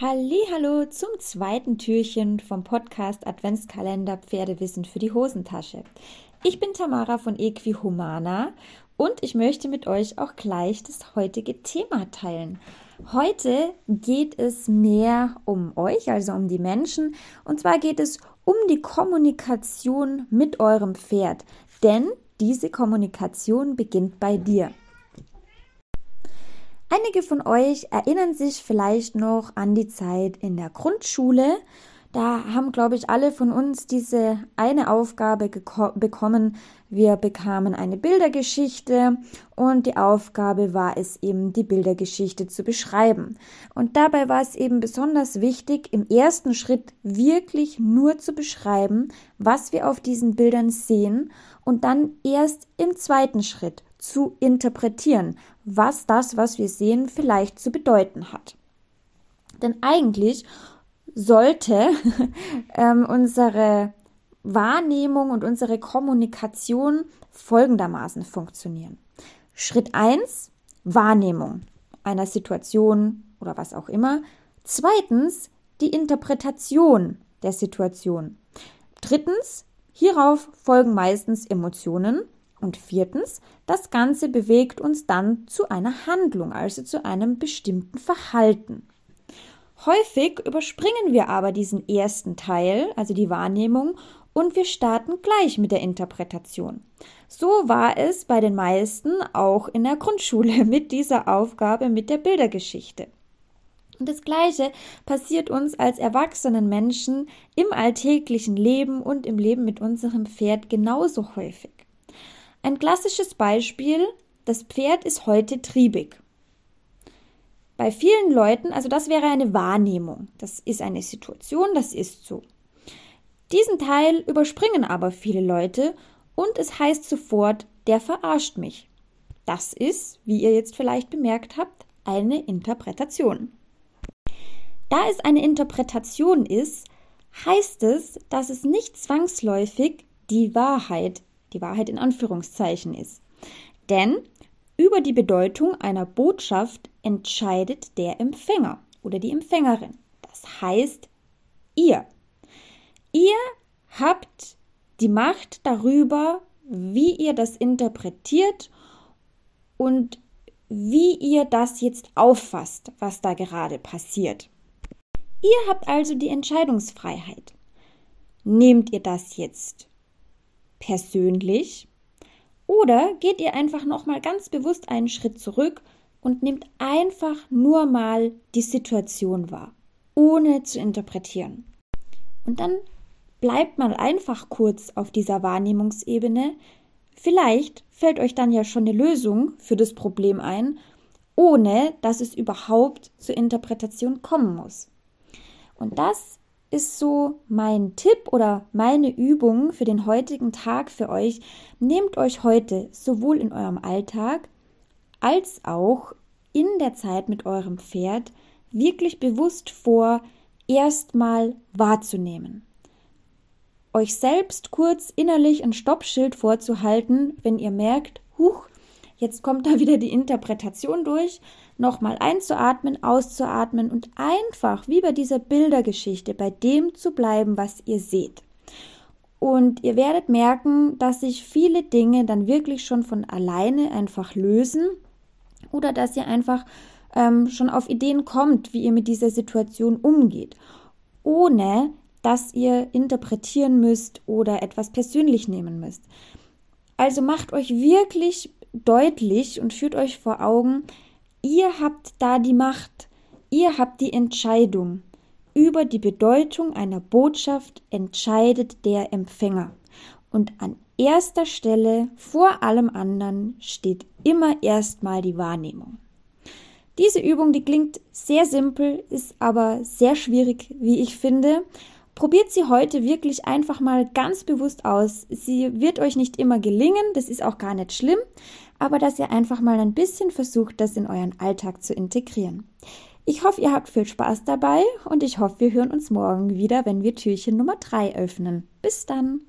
Hallihallo zum zweiten Türchen vom Podcast Adventskalender Pferdewissen für die Hosentasche. Ich bin Tamara von Equihumana und ich möchte mit euch auch gleich das heutige Thema teilen. Heute geht es mehr um euch, also um die Menschen, und zwar geht es um die Kommunikation mit eurem Pferd, denn diese Kommunikation beginnt bei dir. Einige von euch erinnern sich vielleicht noch an die Zeit in der Grundschule. Da haben, glaube ich, alle von uns diese eine Aufgabe bekommen. Wir bekamen eine Bildergeschichte und die Aufgabe war es eben, die Bildergeschichte zu beschreiben. Und dabei war es eben besonders wichtig, im ersten Schritt wirklich nur zu beschreiben, was wir auf diesen Bildern sehen und dann erst im zweiten Schritt zu interpretieren, was das, was wir sehen, vielleicht zu bedeuten hat. Denn eigentlich sollte unsere Wahrnehmung und unsere Kommunikation folgendermaßen funktionieren. Schritt 1, Wahrnehmung einer Situation oder was auch immer. Zweitens, die Interpretation der Situation. Drittens, hierauf folgen meistens Emotionen. Und viertens, das Ganze bewegt uns dann zu einer Handlung, also zu einem bestimmten Verhalten. Häufig überspringen wir aber diesen ersten Teil, also die Wahrnehmung, und wir starten gleich mit der Interpretation. So war es bei den meisten auch in der Grundschule mit dieser Aufgabe, mit der Bildergeschichte. Und das Gleiche passiert uns als erwachsenen Menschen im alltäglichen Leben und im Leben mit unserem Pferd genauso häufig. Ein klassisches Beispiel, das Pferd ist heute triebig. Bei vielen Leuten, also das wäre eine Wahrnehmung, das ist eine Situation, das ist so. Diesen Teil überspringen aber viele Leute und es heißt sofort, der verarscht mich. Das ist, wie ihr jetzt vielleicht bemerkt habt, eine Interpretation. Da es eine Interpretation ist, heißt es, dass es nicht zwangsläufig die Wahrheit in Anführungszeichen ist. Denn über die Bedeutung einer Botschaft entscheidet der Empfänger oder die Empfängerin. Das heißt, ihr. Ihr habt die Macht darüber, wie ihr das interpretiert und wie ihr das jetzt auffasst, was da gerade passiert. Ihr habt also die Entscheidungsfreiheit. Nehmt ihr das jetzt persönlich? Oder geht ihr einfach nochmal ganz bewusst einen Schritt zurück und nehmt einfach nur mal die Situation wahr, ohne zu interpretieren. Und dann bleibt mal einfach kurz auf dieser Wahrnehmungsebene. Vielleicht fällt euch dann ja schon eine Lösung für das Problem ein, ohne dass es überhaupt zur Interpretation kommen muss. Und das ist so mein Tipp oder meine Übung für den heutigen Tag für euch. Nehmt euch heute sowohl in eurem Alltag als auch in der Zeit mit eurem Pferd wirklich bewusst vor, erstmal wahrzunehmen. Euch selbst kurz innerlich ein Stoppschild vorzuhalten, wenn ihr merkt, huch, jetzt kommt da wieder die Interpretation durch, nochmal einzuatmen, auszuatmen und einfach wie bei dieser Bildergeschichte bei dem zu bleiben, was ihr seht. Und ihr werdet merken, dass sich viele Dinge dann wirklich schon von alleine einfach lösen oder dass ihr einfach schon auf Ideen kommt, wie ihr mit dieser Situation umgeht, ohne dass ihr interpretieren müsst oder etwas persönlich nehmen müsst. Also macht euch wirklich deutlich und führt euch vor Augen, ihr habt da die Macht, ihr habt die Entscheidung. Über die Bedeutung einer Botschaft entscheidet der Empfänger. Und an erster Stelle, vor allem anderen, steht immer erstmal die Wahrnehmung. Diese Übung, die klingt sehr simpel, ist aber sehr schwierig, wie ich finde. Probiert sie heute wirklich einfach mal ganz bewusst aus. Sie wird euch nicht immer gelingen, das ist auch gar nicht schlimm, aber dass ihr einfach mal ein bisschen versucht, das in euren Alltag zu integrieren. Ich hoffe, ihr habt viel Spaß dabei und ich hoffe, wir hören uns morgen wieder, wenn wir Türchen Nummer 3 öffnen. Bis dann!